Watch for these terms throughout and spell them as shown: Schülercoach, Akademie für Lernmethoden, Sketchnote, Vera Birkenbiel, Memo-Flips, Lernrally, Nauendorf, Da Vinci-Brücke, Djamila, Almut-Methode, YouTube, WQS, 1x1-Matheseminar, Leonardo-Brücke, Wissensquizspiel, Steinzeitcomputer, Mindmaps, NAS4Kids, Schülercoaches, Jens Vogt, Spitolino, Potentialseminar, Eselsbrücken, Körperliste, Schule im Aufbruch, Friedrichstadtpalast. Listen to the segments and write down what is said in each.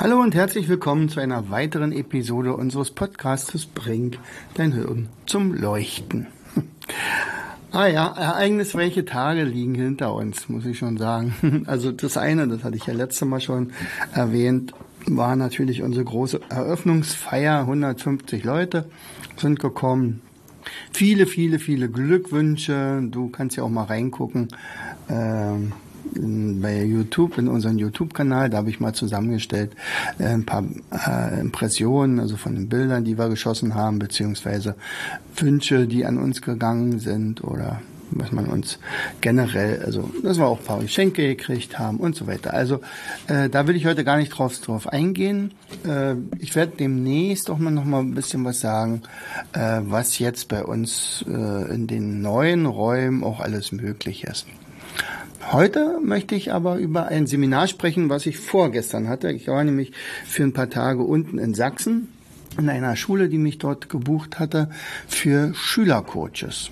Hallo und herzlich willkommen zu einer weiteren Episode unseres Podcastes Bring dein Hirn zum Leuchten. Ereignisreiche Tage liegen hinter uns, muss ich schon sagen. Also das eine, das hatte ich ja letztes Mal schon erwähnt, war natürlich unsere große Eröffnungsfeier. 150 Leute sind gekommen. Viele, viele, viele Glückwünsche. Du kannst ja auch mal reingucken. Bei YouTube, in unseren YouTube-Kanal, da habe ich mal zusammengestellt ein paar Impressionen, also von den Bildern, die wir geschossen haben, beziehungsweise Wünsche, die an uns gegangen sind oder was man uns generell, also dass wir auch ein paar Geschenke gekriegt haben und so weiter. Also da will ich heute gar nicht drauf eingehen. Ich werde demnächst auch mal noch ein bisschen was sagen, was jetzt bei uns in den neuen Räumen auch alles möglich ist. Heute möchte ich aber über ein Seminar sprechen, was ich vorgestern hatte. Ich war nämlich für ein paar Tage unten in Sachsen in einer Schule, die mich dort gebucht hatte für Schülercoaches.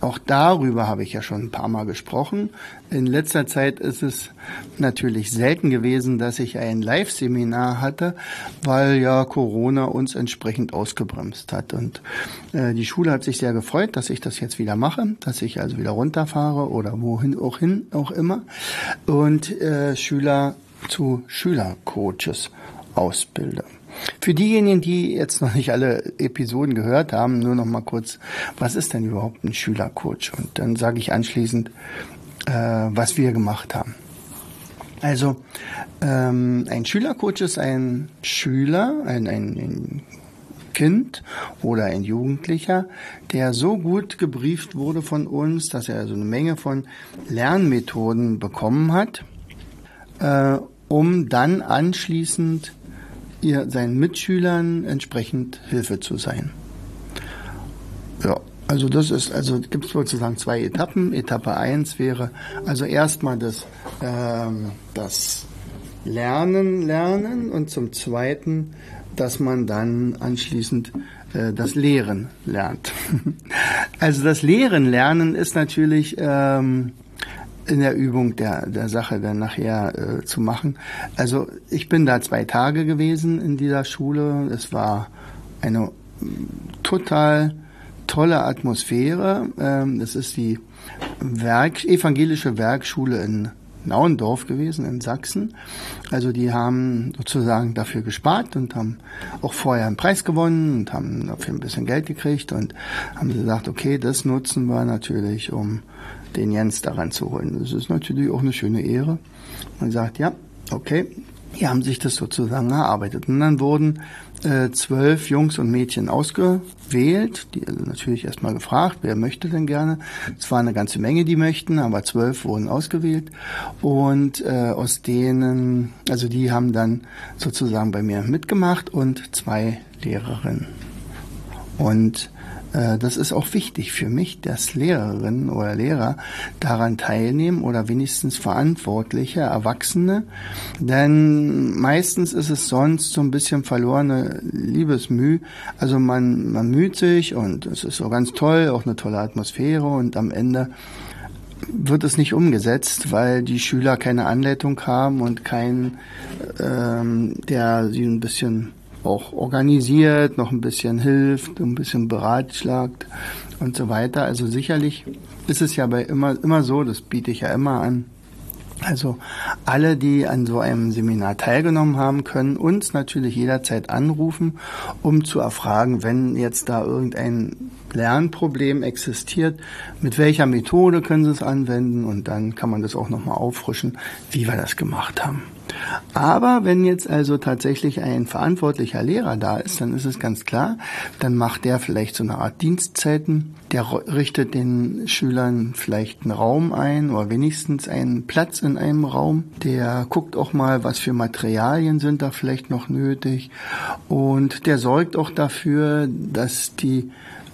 Auch darüber habe ich ja schon ein paar Mal gesprochen. In letzter Zeit ist es natürlich selten gewesen, dass ich ein Live-Seminar hatte, weil ja Corona uns entsprechend ausgebremst hat. Und die Schule hat sich sehr gefreut, dass ich das jetzt wieder mache, dass ich also wieder runterfahre oder wohin auch immer und Schüler zu Schülercoaches ausbilde. Für diejenigen, die jetzt noch nicht alle Episoden gehört haben, nur noch mal kurz, was ist denn überhaupt ein Schülercoach? Und dann sage ich anschließend, was wir gemacht haben. Also ein Schülercoach ist ein Schüler, ein Kind oder ein Jugendlicher, der so gut gebrieft wurde von uns, dass er also eine Menge von Lernmethoden bekommen hat, um dann anschließend seinen Mitschülern entsprechend Hilfe zu sein. Ja, also das ist, also gibt es sozusagen zwei Etappen. Etappe 1 wäre also erstmal das Lernen und zum Zweiten, dass man dann anschließend das Lehren lernt. Also das Lehren lernen ist natürlich in der Übung der Sache dann nachher zu machen. Also ich bin da 2 Tage gewesen in dieser Schule. Es war eine total tolle Atmosphäre. Das ist die Evangelische Werkschule in Nauendorf gewesen, in Sachsen. Also die haben sozusagen dafür gespart und haben auch vorher einen Preis gewonnen und haben dafür ein bisschen Geld gekriegt und haben gesagt, okay, das nutzen wir natürlich, um den Jens daran zu holen. Das ist natürlich auch eine schöne Ehre. Man sagt, ja, okay, die haben sich das sozusagen erarbeitet. Und dann wurden 12 Jungs und Mädchen ausgewählt, die also natürlich erstmal gefragt, wer möchte denn gerne. Es war eine ganze Menge, die möchten, aber 12 wurden ausgewählt. Und aus denen, also die haben dann sozusagen bei mir mitgemacht und 2 Lehrerinnen. Und das ist auch wichtig für mich, dass Lehrerinnen oder Lehrer daran teilnehmen oder wenigstens verantwortliche Erwachsene, denn meistens ist es sonst so ein bisschen verlorene Liebesmüh. Also man müht sich und es ist so ganz toll, auch eine tolle Atmosphäre und am Ende wird es nicht umgesetzt, weil die Schüler keine Anleitung haben und keinen, der sie ein bisschen auch organisiert, noch ein bisschen hilft, ein bisschen beratschlagt und so weiter. Also sicherlich ist es ja bei immer so, das biete ich ja immer an. Also alle, die an so einem Seminar teilgenommen haben, können uns natürlich jederzeit anrufen, um zu erfragen, wenn jetzt da irgendein Lernproblem existiert, mit welcher Methode können Sie es anwenden, und dann kann man das auch nochmal auffrischen, wie wir das gemacht haben. Aber wenn jetzt also tatsächlich ein verantwortlicher Lehrer da ist, dann ist es ganz klar, dann macht der vielleicht so eine Art Dienstzeiten, der richtet den Schülern vielleicht einen Raum ein oder wenigstens einen Platz in einem Raum, der guckt auch mal, was für Materialien sind da vielleicht noch nötig, und der sorgt auch dafür, dass die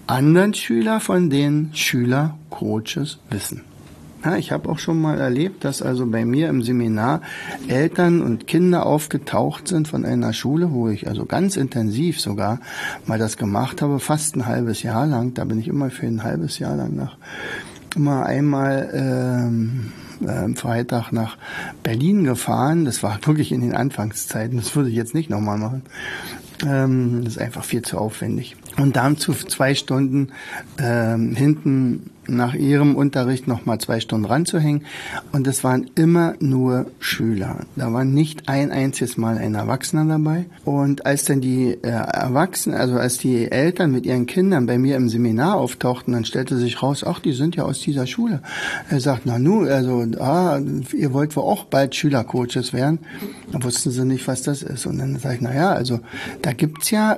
anderen Schüler von den Schülercoaches wissen. Ja, ich habe auch schon mal erlebt, dass also bei mir im Seminar Eltern und Kinder aufgetaucht sind von einer Schule, wo ich also ganz intensiv sogar mal das gemacht habe, fast ein halbes Jahr lang. Da bin ich immer für ein halbes Jahr lang am Freitag nach Berlin gefahren. Das war wirklich in den Anfangszeiten, das würde ich jetzt nicht nochmal machen. Das ist einfach viel zu aufwendig. Und dann zu 2 Stunden hinten nach ihrem Unterricht nochmal 2 Stunden ranzuhängen. Und das waren immer nur Schüler. Da war nicht ein einziges Mal ein Erwachsener dabei. Und als dann die Erwachsenen, also als die Eltern mit ihren Kindern bei mir im Seminar auftauchten, dann stellte sich raus, ach, die sind ja aus dieser Schule. Er sagt, na nun, also ihr wollt wohl auch bald Schülercoaches werden. Da wussten sie nicht, was das ist. Und dann sage ich, naja, also da gibt's ja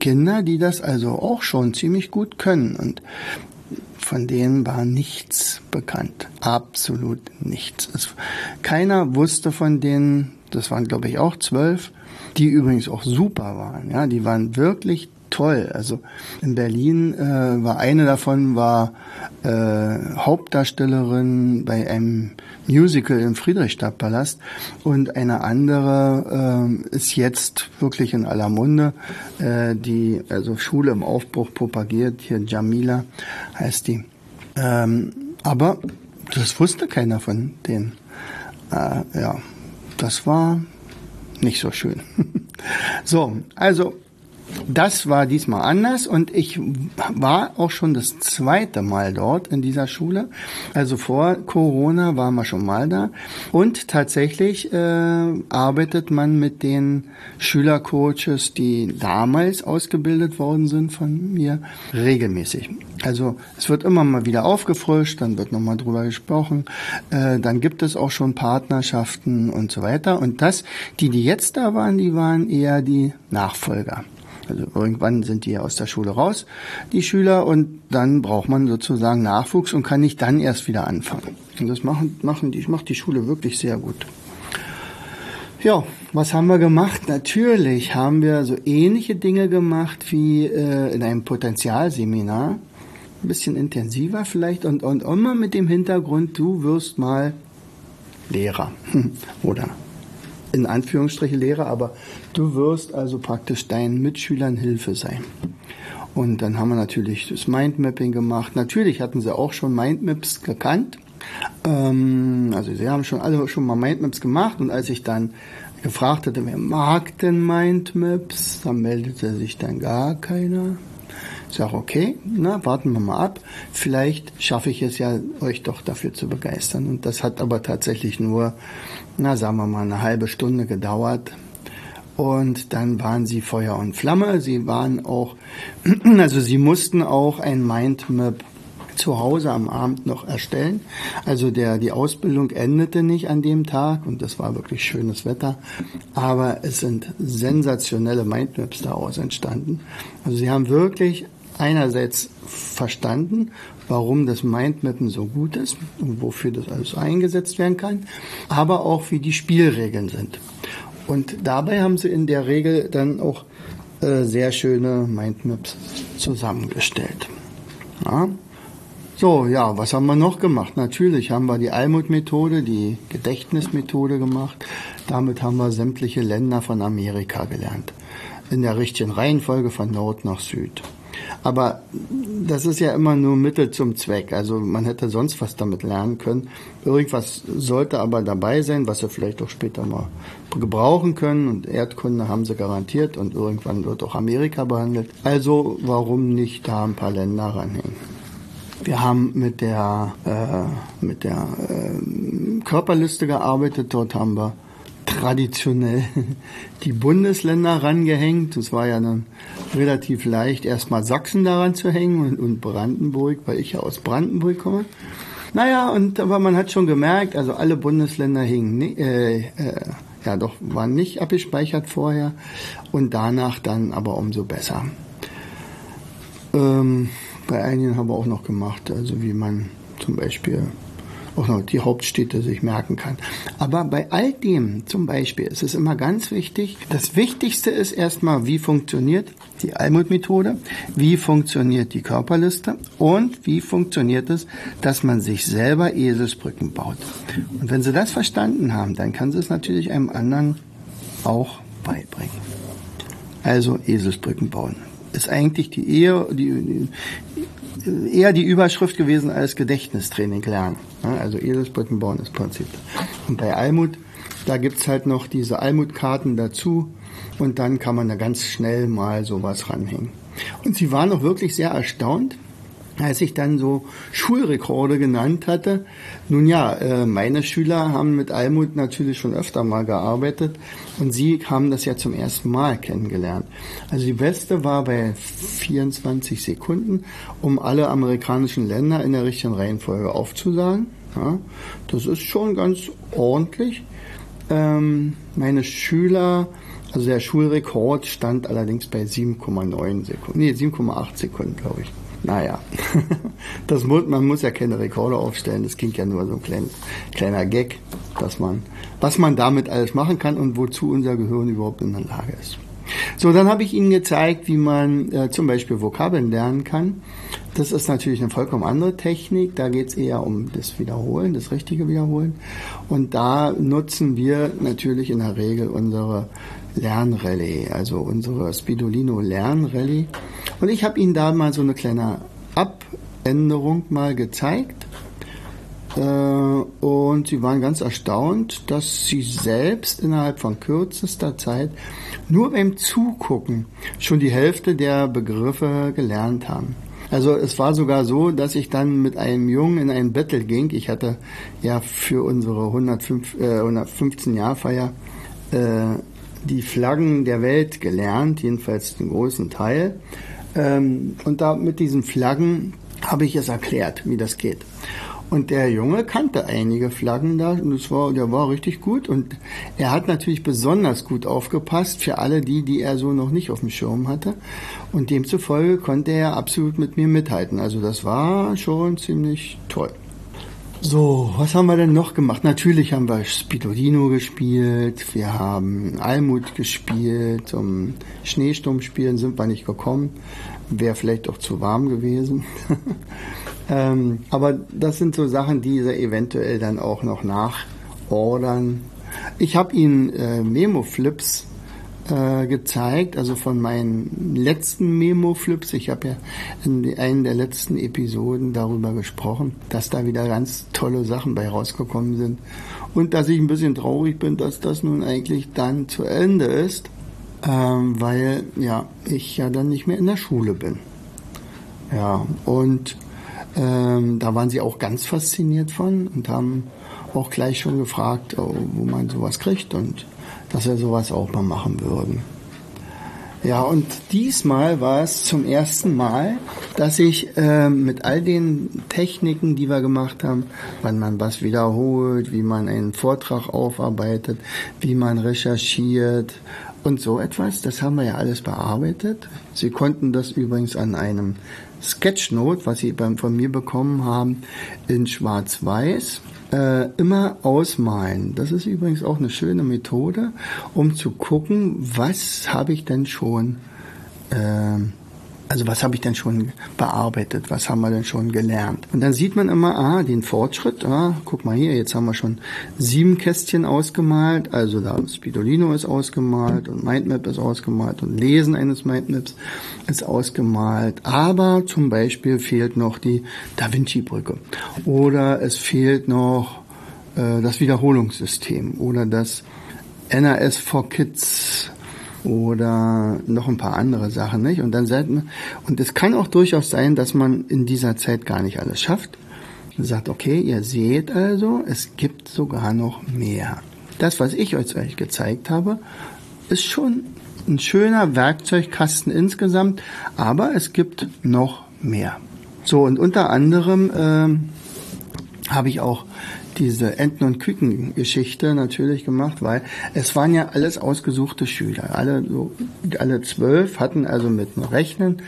Kinder, die das also auch schon ziemlich gut können, und von denen war nichts bekannt. Absolut nichts. Keiner wusste von denen, das waren glaube ich auch 12, die übrigens auch super waren. Ja, die waren wirklich toll. Also in Berlin war eine davon Hauptdarstellerin bei einem Musical im Friedrichstadtpalast, und eine andere ist jetzt wirklich in aller Munde, die also Schule im Aufbruch propagiert, hier Djamila heißt die. Aber das wusste keiner von denen. Ja, das war nicht so schön. So, also das war diesmal anders, und ich war auch schon das 2. Mal dort in dieser Schule. Also vor Corona waren wir schon mal da, und tatsächlich arbeitet man mit den Schülercoaches, die damals ausgebildet worden sind von mir, regelmäßig. Also es wird immer mal wieder aufgefrischt, dann wird nochmal drüber gesprochen, dann gibt es auch schon Partnerschaften und so weiter. Und das, die jetzt da waren, die waren eher die Nachfolger. Also irgendwann sind die ja aus der Schule raus, die Schüler, und dann braucht man sozusagen Nachwuchs und kann nicht dann erst wieder anfangen. Und das macht die Schule wirklich sehr gut. Ja, was haben wir gemacht? Natürlich haben wir so ähnliche Dinge gemacht wie in einem Potentialseminar. Ein bisschen intensiver vielleicht, und immer mit dem Hintergrund, du wirst mal Lehrer oder in Anführungsstriche Lehrer, aber du wirst also praktisch deinen Mitschülern Hilfe sein. Und dann haben wir natürlich das Mindmapping gemacht. Natürlich hatten sie auch schon Mindmaps gekannt. Also sie haben alle schon mal Mindmaps gemacht. Und als ich dann gefragt hatte, wer mag denn Mindmaps, dann meldete sich dann gar keiner. Ich sage, okay, na, warten wir mal ab. Vielleicht schaffe ich es ja, euch doch dafür zu begeistern. Und das hat aber tatsächlich nur, sagen wir mal, eine halbe Stunde gedauert. Und dann waren sie Feuer und Flamme. Sie waren auch, also sie mussten auch ein Mindmap zu Hause am Abend noch erstellen. Also die Ausbildung endete nicht an dem Tag, und das war wirklich schönes Wetter, aber es sind sensationelle Mindmaps daraus entstanden. Also sie haben wirklich einerseits verstanden, warum das Mindmappen so gut ist und wofür das alles eingesetzt werden kann, aber auch wie die Spielregeln sind. Und dabei haben sie in der Regel dann auch sehr schöne Mindmaps zusammengestellt. Ja. So, ja, was haben wir noch gemacht? Natürlich haben wir die Almut-Methode, die Gedächtnismethode gemacht. Damit haben wir sämtliche Länder von Amerika gelernt. In der richtigen Reihenfolge von Nord nach Süd. Aber das ist ja immer nur Mittel zum Zweck. Also man hätte sonst was damit lernen können. Irgendwas sollte aber dabei sein, was wir vielleicht auch später mal gebrauchen können. Und Erdkunde haben sie garantiert, und irgendwann wird auch Amerika behandelt. Also warum nicht da ein paar Länder ranhängen? Wir haben mit der Körperliste gearbeitet. Dort haben wir traditionell die Bundesländer rangehängt. Das war ja dann relativ leicht, erstmal Sachsen daran zu hängen und Brandenburg, weil ich ja aus Brandenburg komme. Naja, aber man hat schon gemerkt, also alle Bundesländer hingen, waren nicht abgespeichert vorher und danach dann aber umso besser. Bei einigen haben wir auch noch gemacht, also wie man zum Beispiel auch noch die Hauptstädte sich merken kann. Aber bei all dem zum Beispiel ist es immer ganz wichtig, das Wichtigste ist erstmal, wie funktioniert die Almut-Methode, wie funktioniert die Körperliste und wie funktioniert es, dass man sich selber Eselsbrücken baut. Und wenn Sie das verstanden haben, dann kann Sie es natürlich einem anderen auch beibringen. Also Eselsbrücken bauen. Ist eigentlich eher die Überschrift gewesen als Gedächtnistraining lernen. Also Eselsbrücken bauen ist Prinzip. Und bei Almut, da gibt es halt noch diese Almut-Karten dazu und dann kann man da ganz schnell mal sowas ranhängen. Und sie waren auch wirklich sehr erstaunt, als ich dann so Schulrekorde genannt hatte. Nun ja, meine Schüler haben mit Almut natürlich schon öfter mal gearbeitet und sie haben das ja zum ersten Mal kennengelernt. Also die beste war bei 24 Sekunden, um alle amerikanischen Länder in der richtigen Reihenfolge aufzusagen. Ja, das ist schon ganz ordentlich. Meine Schüler, also der Schulrekord stand allerdings bei 7,8 Sekunden, glaube ich. Naja, man muss ja keine Rekorde aufstellen, das klingt ja nur so ein kleiner Gag, was man damit alles machen kann und wozu unser Gehirn überhaupt in der Lage ist. So, dann habe ich Ihnen gezeigt, wie man zum Beispiel Vokabeln lernen kann. Das ist natürlich eine vollkommen andere Technik, da geht es eher um das Wiederholen, das richtige Wiederholen. Und da nutzen wir natürlich in der Regel unsere Lernrally, also unsere Spitolino Lernrally. Und ich habe Ihnen da mal so eine kleine Abänderung mal gezeigt. Und Sie waren ganz erstaunt, dass Sie selbst innerhalb von kürzester Zeit nur beim Zugucken schon die Hälfte der Begriffe gelernt haben. Also es war sogar so, dass ich dann mit einem Jungen in ein Battle ging. Ich hatte ja für unsere 115-Jahr-Feier die Flaggen der Welt gelernt, jedenfalls den großen Teil. Und da mit diesen Flaggen habe ich es erklärt, wie das geht. Und der Junge kannte einige Flaggen da und der war richtig gut. Und er hat natürlich besonders gut aufgepasst für alle die er so noch nicht auf dem Schirm hatte. Und demzufolge konnte er absolut mit mir mithalten. Also das war schon ziemlich toll. So, was haben wir denn noch gemacht? Natürlich haben wir Spitolino gespielt, wir haben Almut gespielt, zum Schneesturmspielen sind wir nicht gekommen, wäre vielleicht auch zu warm gewesen. Aber das sind so Sachen, die Sie eventuell dann auch noch nachordern. Ich habe Ihnen Memo-Flips gezeigt, also von meinen letzten Memo-Flips. Ich habe ja in einer der letzten Episoden darüber gesprochen, dass da wieder ganz tolle Sachen bei rausgekommen sind und dass ich ein bisschen traurig bin, dass das nun eigentlich dann zu Ende ist, weil ja ich ja dann nicht mehr in der Schule bin. Ja, und da waren sie auch ganz fasziniert von und haben auch gleich schon gefragt, wo man sowas kriegt und dass wir sowas auch mal machen würden. Ja, und diesmal war es zum ersten Mal, dass ich mit all den Techniken, die wir gemacht haben, wann man was wiederholt, wie man einen Vortrag aufarbeitet, wie man recherchiert und so etwas, das haben wir ja alles bearbeitet. Sie konnten das übrigens an einem Sketchnote, was Sie von mir bekommen haben, in Schwarz-Weiß immer ausmalen. Das ist übrigens auch eine schöne Methode, um zu gucken, was habe ich denn schon bearbeitet, was haben wir denn schon gelernt. Und dann sieht man immer, den Fortschritt, guck mal hier, jetzt haben wir schon 7 Kästchen ausgemalt, also da Spitolino ist ausgemalt und Mindmap ist ausgemalt und Lesen eines Mindmaps ist ausgemalt, aber zum Beispiel fehlt noch die Da Vinci-Brücke oder es fehlt noch das Wiederholungssystem oder das NAS4Kids oder noch ein paar andere Sachen, nicht? Und es kann auch durchaus sein, dass man in dieser Zeit gar nicht alles schafft. Man sagt, okay, ihr seht also, es gibt sogar noch mehr. das, was ich euch gezeigt habe, ist schon ein schöner Werkzeugkasten insgesamt, aber es gibt noch mehr. So, und unter anderem habe ich auch diese Enten- und Küken-Geschichte natürlich gemacht, weil es waren ja alles ausgesuchte Schüler. Alle 12 hatten also mit dem Rechnen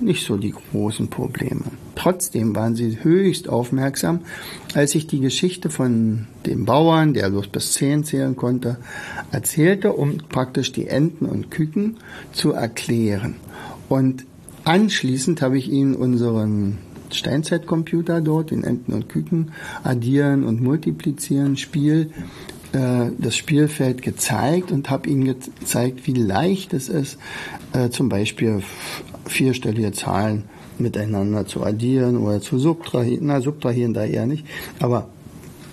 nicht so die großen Probleme. Trotzdem waren sie höchst aufmerksam, als ich die Geschichte von dem Bauern, der bloß bis 10 zählen konnte, erzählte, um praktisch die Enten und Küken zu erklären. Und anschließend habe ich ihnen unseren Steinzeitcomputer dort, den Enten und Küken, addieren und multiplizieren, das Spielfeld gezeigt und habe ihnen gezeigt, wie leicht es ist, zum Beispiel vierstellige Zahlen miteinander zu addieren oder zu subtrahieren, subtrahieren da eher nicht, aber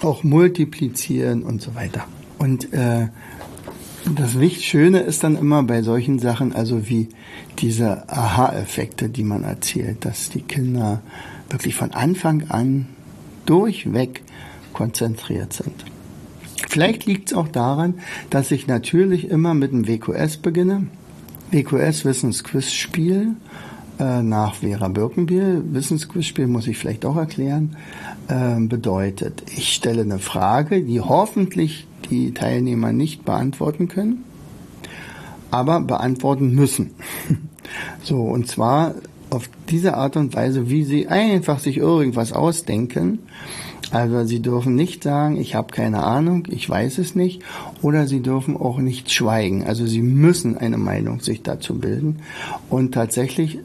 auch multiplizieren und so weiter. Und das Schöne ist dann immer bei solchen Sachen, also wie diese Aha-Effekte, die man erzielt, dass die Kinder wirklich von Anfang an durchweg konzentriert sind. Vielleicht liegt es auch daran, dass ich natürlich immer mit dem WQS beginne. WQS, Wissensquizspiel, nach Vera Birkenbiel. Wissensquizspiel muss ich vielleicht auch erklären, bedeutet, ich stelle eine Frage, die hoffentlich die Teilnehmer nicht beantworten können, aber beantworten müssen. So, und zwar auf diese Art und Weise, wie sie einfach sich irgendwas ausdenken. Also sie dürfen nicht sagen, ich habe keine Ahnung, ich weiß es nicht, oder sie dürfen auch nicht schweigen. Also sie müssen eine Meinung sich dazu bilden. Und tatsächlich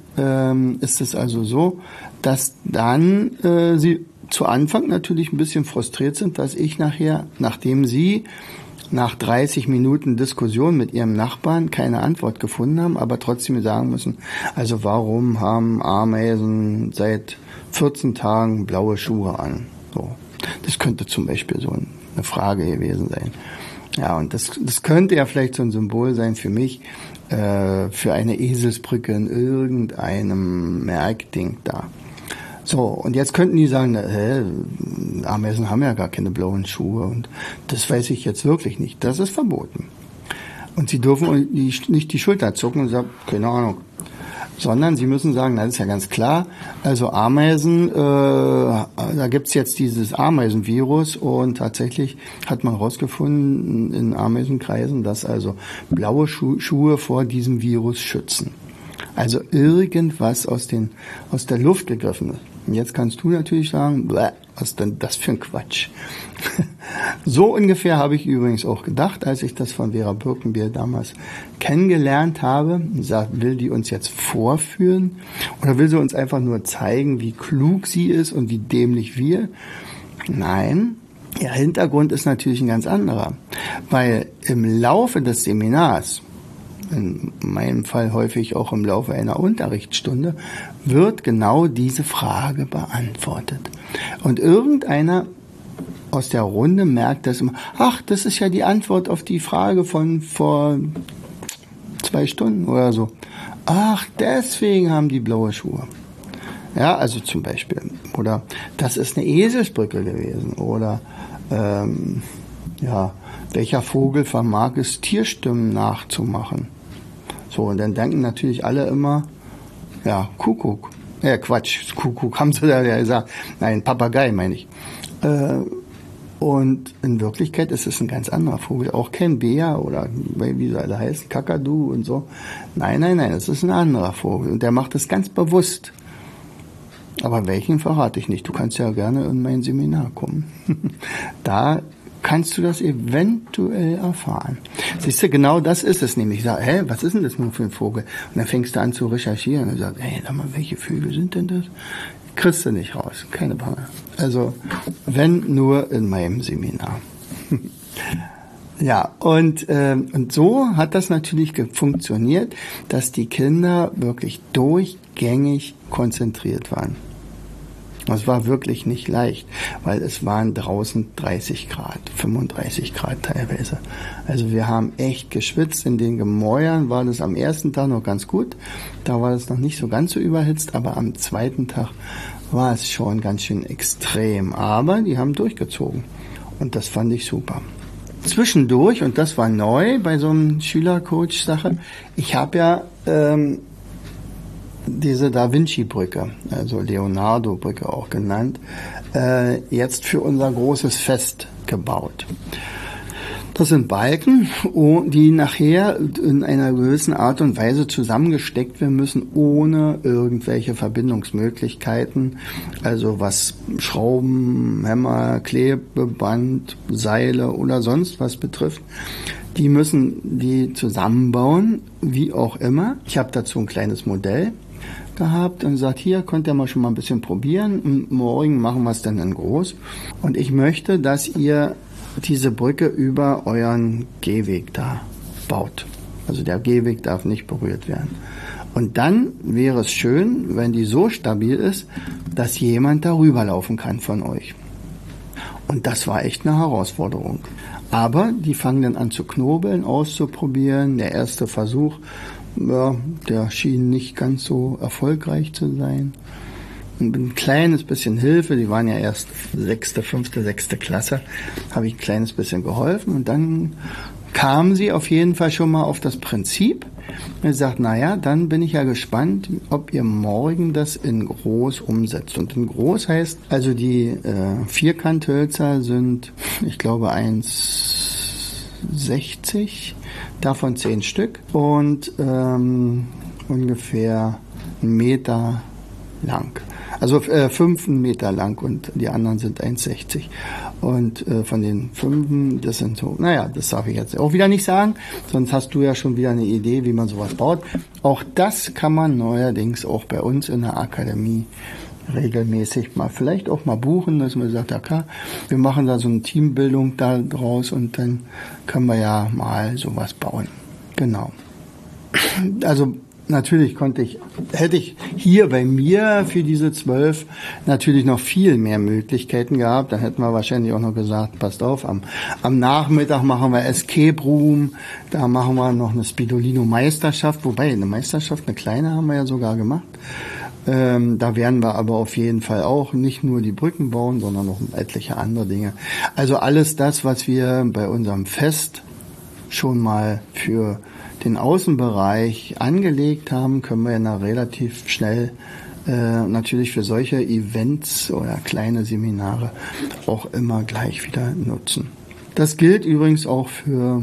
ist es also so, dass dann sie zu Anfang natürlich ein bisschen frustriert sind, dass ich nachher, nachdem sie nach 30 Minuten Diskussion mit ihrem Nachbarn keine Antwort gefunden haben, aber trotzdem sagen müssen, also warum haben Ameisen seit 14 Tagen blaue Schuhe an? So. Das könnte zum Beispiel so eine Frage gewesen sein. Ja, und das könnte ja vielleicht so ein Symbol sein für mich, für eine Eselsbrücke in irgendeinem Merkding da. So, und jetzt könnten die sagen, Ameisen haben ja gar keine blauen Schuhe und das weiß ich jetzt wirklich nicht. Das ist verboten. Und sie dürfen nicht die Schulter zucken und sagen, keine Ahnung. Sondern sie müssen sagen, das ist ja ganz klar, also Ameisen, da gibt's jetzt dieses Ameisenvirus und tatsächlich hat man herausgefunden in Ameisenkreisen, dass also blaue Schuhe vor diesem Virus schützen. Also irgendwas aus der Luft gegriffen ist. Und jetzt kannst du natürlich sagen, was ist denn das für ein Quatsch? So ungefähr habe ich übrigens auch gedacht, als ich das von Vera Birkenbiel damals kennengelernt habe. Will die uns jetzt vorführen oder will sie uns einfach nur zeigen, wie klug sie ist und wie dämlich wir? Nein, ihr Hintergrund ist natürlich ein ganz anderer, weil im Laufe des Seminars, in meinem Fall häufig auch im Laufe einer Unterrichtsstunde, wird genau diese Frage beantwortet. Und irgendeiner aus der Runde merkt das immer, ach, das ist ja die Antwort auf die Frage von vor 2 Stunden oder so. Ach, deswegen haben die blaue Schuhe. Ja, also zum Beispiel. Oder das ist eine Eselsbrücke gewesen. Oder welcher Vogel vermag es, Tierstimmen nachzumachen? So, und dann denken natürlich alle immer, ja, Kuckuck. Quatsch, Kuckuck haben sie da ja gesagt. Nein, Papagei meine ich. Und in Wirklichkeit ist es ein ganz anderer Vogel. Auch kein Bär oder wie sie alle heißen, Kakadu und so. Nein, es ist ein anderer Vogel. Und der macht das ganz bewusst. Aber welchen verrate ich nicht. Du kannst ja gerne in mein Seminar kommen. Da kannst du das eventuell erfahren. Siehst du, genau das ist es nämlich. Ich sage, was ist denn das nun für ein Vogel? Und dann fängst du an zu recherchieren und sagst, sag mal, welche Vögel sind denn das? Kriegst du nicht raus, keine Bange. Also, wenn nur in meinem Seminar. Ja, und so hat das natürlich funktioniert, dass die Kinder wirklich durchgängig konzentriert waren. Das war wirklich nicht leicht, weil es waren draußen 30 Grad, 35 Grad teilweise. Also wir haben echt geschwitzt. In den Gemäuern war das am ersten Tag noch ganz gut. Da war das noch nicht so ganz so überhitzt, aber am zweiten Tag war es schon ganz schön extrem. Aber die haben durchgezogen und das fand ich super. zwischendurch, und das war neu bei so einem Schülercoach-Sache, ich habe ja diese Da Vinci-Brücke, also Leonardo-Brücke auch genannt, jetzt für unser großes Fest gebaut. Das sind Balken, die nachher in einer gewissen Art und Weise zusammengesteckt werden müssen, ohne irgendwelche Verbindungsmöglichkeiten. Also was Schrauben, Hämmer, Klebeband, Seile oder sonst was betrifft. Die müssen die zusammenbauen, wie auch immer. Ich habe dazu ein kleines Modell gehabt und gesagt, hier könnt ihr mal schon mal ein bisschen probieren. Und morgen machen wir es dann groß. Und ich möchte, dass ihr diese Brücke über euren Gehweg da baut. Also der Gehweg darf nicht berührt werden. Und dann wäre es schön, wenn die so stabil ist, dass jemand darüber laufen kann von euch. Und das war echt eine Herausforderung. Aber die fangen dann an zu knobeln, auszuprobieren. Der erste Versuch, ja, der schien nicht ganz so erfolgreich zu sein. Ein kleines bisschen Hilfe, die waren ja erst 6., 5., 6. Klasse, habe ich ein kleines bisschen geholfen und dann kamen sie auf jeden Fall schon mal auf das Prinzip. Er sagt, naja, dann bin ich ja gespannt, ob ihr morgen das in groß umsetzt. Und in groß heißt, also die Vierkanthölzer sind, ich glaube, 1,60, davon 10 Stück und ungefähr 1 Meter lang. Also 5 Meter lang und die anderen sind 1,60. Und von den 5, das sind so, naja, das darf ich jetzt auch wieder nicht sagen, sonst hast du ja schon wieder eine Idee, wie man sowas baut. Auch das kann man neuerdings auch bei uns in der Akademie regelmäßig mal, vielleicht auch mal buchen, dass man sagt, ja klar, wir machen da so eine Teambildung da draus und dann können wir ja mal sowas bauen. Genau. Also natürlich hätte ich hier bei mir für diese 12 natürlich noch viel mehr Möglichkeiten gehabt. Dann hätten wir wahrscheinlich auch noch gesagt, passt auf, am Nachmittag machen wir Escape Room, da machen wir noch eine Spitolino-Meisterschaft, wobei eine Meisterschaft, eine kleine haben wir ja sogar gemacht. Da werden wir aber auf jeden Fall auch nicht nur die Brücken bauen, sondern noch etliche andere Dinge. Also alles das, was wir bei unserem Fest schon mal für den Außenbereich angelegt haben, können wir ja relativ schnell natürlich für solche Events oder kleine Seminare auch immer gleich wieder nutzen. Das gilt übrigens auch für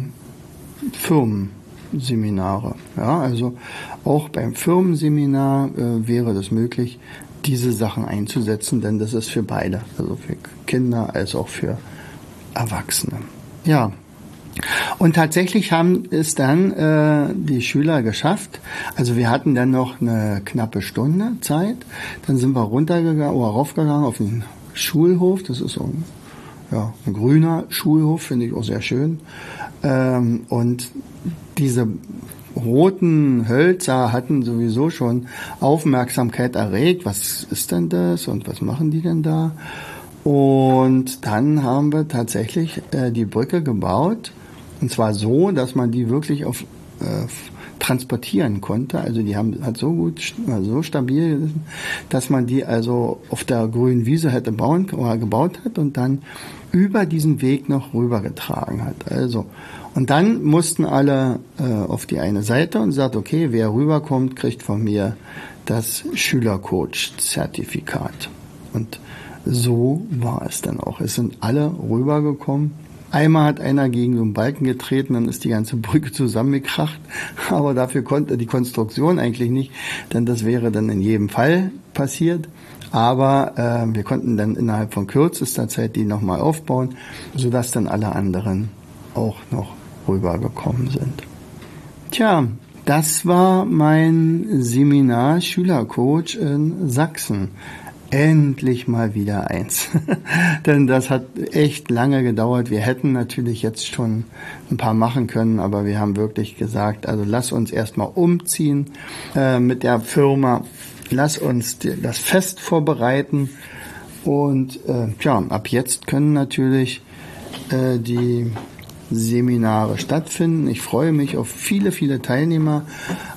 Firmenseminare. Ja, also auch beim Firmenseminar wäre das möglich, diese Sachen einzusetzen, denn das ist für beide, also für Kinder als auch für Erwachsene. Ja. Und tatsächlich haben es dann die Schüler geschafft. Also wir hatten dann noch eine knappe Stunde Zeit. Dann sind wir runtergegangen oder raufgegangen auf den Schulhof. Das ist so ein grüner Schulhof, finde ich auch sehr schön. Und diese roten Hölzer hatten sowieso schon Aufmerksamkeit erregt. Was ist denn das und was machen die denn da? Und dann haben wir tatsächlich die Brücke gebaut. Und zwar so, dass man die wirklich auf transportieren konnte. Also die hat so gut, so stabil, dass man die also auf der grünen Wiese hätte gebaut hat und dann über diesen Weg noch rübergetragen hat. Also und dann mussten alle auf die eine Seite und sagt, okay, wer rüberkommt, kriegt von mir das Schülercoach-Zertifikat. Und so war es dann auch. Es sind alle rübergekommen. Einmal hat einer gegen so einen Balken getreten, dann ist die ganze Brücke zusammengekracht. Aber dafür konnte die Konstruktion eigentlich nicht, denn das wäre dann in jedem Fall passiert. Aber wir konnten dann innerhalb von kürzester Zeit die nochmal aufbauen, sodass dann alle anderen auch noch rübergekommen sind. Tja, das war mein Seminar Schülercoach in Sachsen. Endlich mal wieder eins. Denn das hat echt lange gedauert. Wir hätten natürlich jetzt schon ein paar machen können, aber wir haben wirklich gesagt, also lass uns erstmal umziehen mit der Firma. Lass uns das Fest vorbereiten. Und ab jetzt können natürlich die Seminare stattfinden. Ich freue mich auf viele, viele Teilnehmer.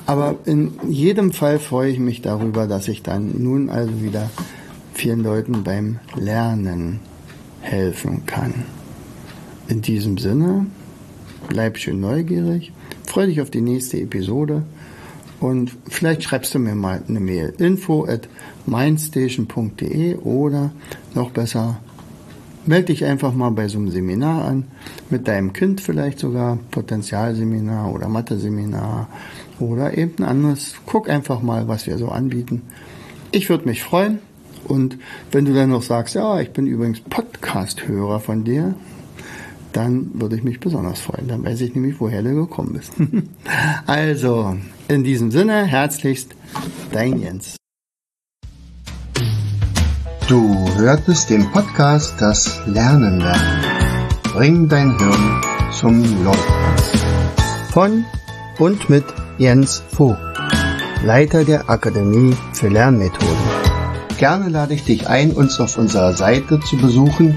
Aber in jedem Fall freue ich mich darüber, dass ich dann nun also wieder vielen Leuten beim Lernen helfen kann. In diesem Sinne, bleib schön neugierig, freu dich auf die nächste Episode und vielleicht schreibst du mir mal eine Mail. info@mindstation.de oder noch besser, melde dich einfach mal bei so einem Seminar an, mit deinem Kind vielleicht sogar, Potentialseminar oder Mathe-Seminar oder eben ein anderes. Guck einfach mal, was wir so anbieten. Ich würde mich freuen und wenn du dann noch sagst, ja, ich bin übrigens Podcast-Hörer von dir, dann würde ich mich besonders freuen. Dann weiß ich nämlich, woher du gekommen bist. Also, in diesem Sinne, herzlichst, dein Jens. Du hörtest den Podcast Das Lernen lernen. Bring dein Hirn zum Laufen. Von und mit Jens Vogt, Leiter der Akademie für Lernmethoden. Gerne lade ich dich ein, uns auf unserer Seite zu besuchen.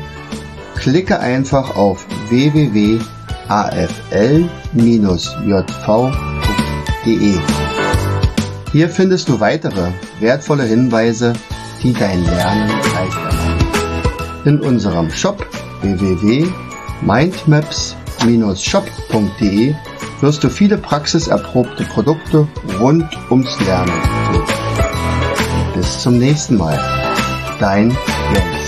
Klicke einfach auf www.afl-jv.de. Hier findest du weitere wertvolle Hinweise, die dein Lernen erleichtern. In unserem Shop www.mindmaps-shop.de wirst du viele praxiserprobte Produkte rund ums Lernen finden. Bis zum nächsten Mal. Dein Jens.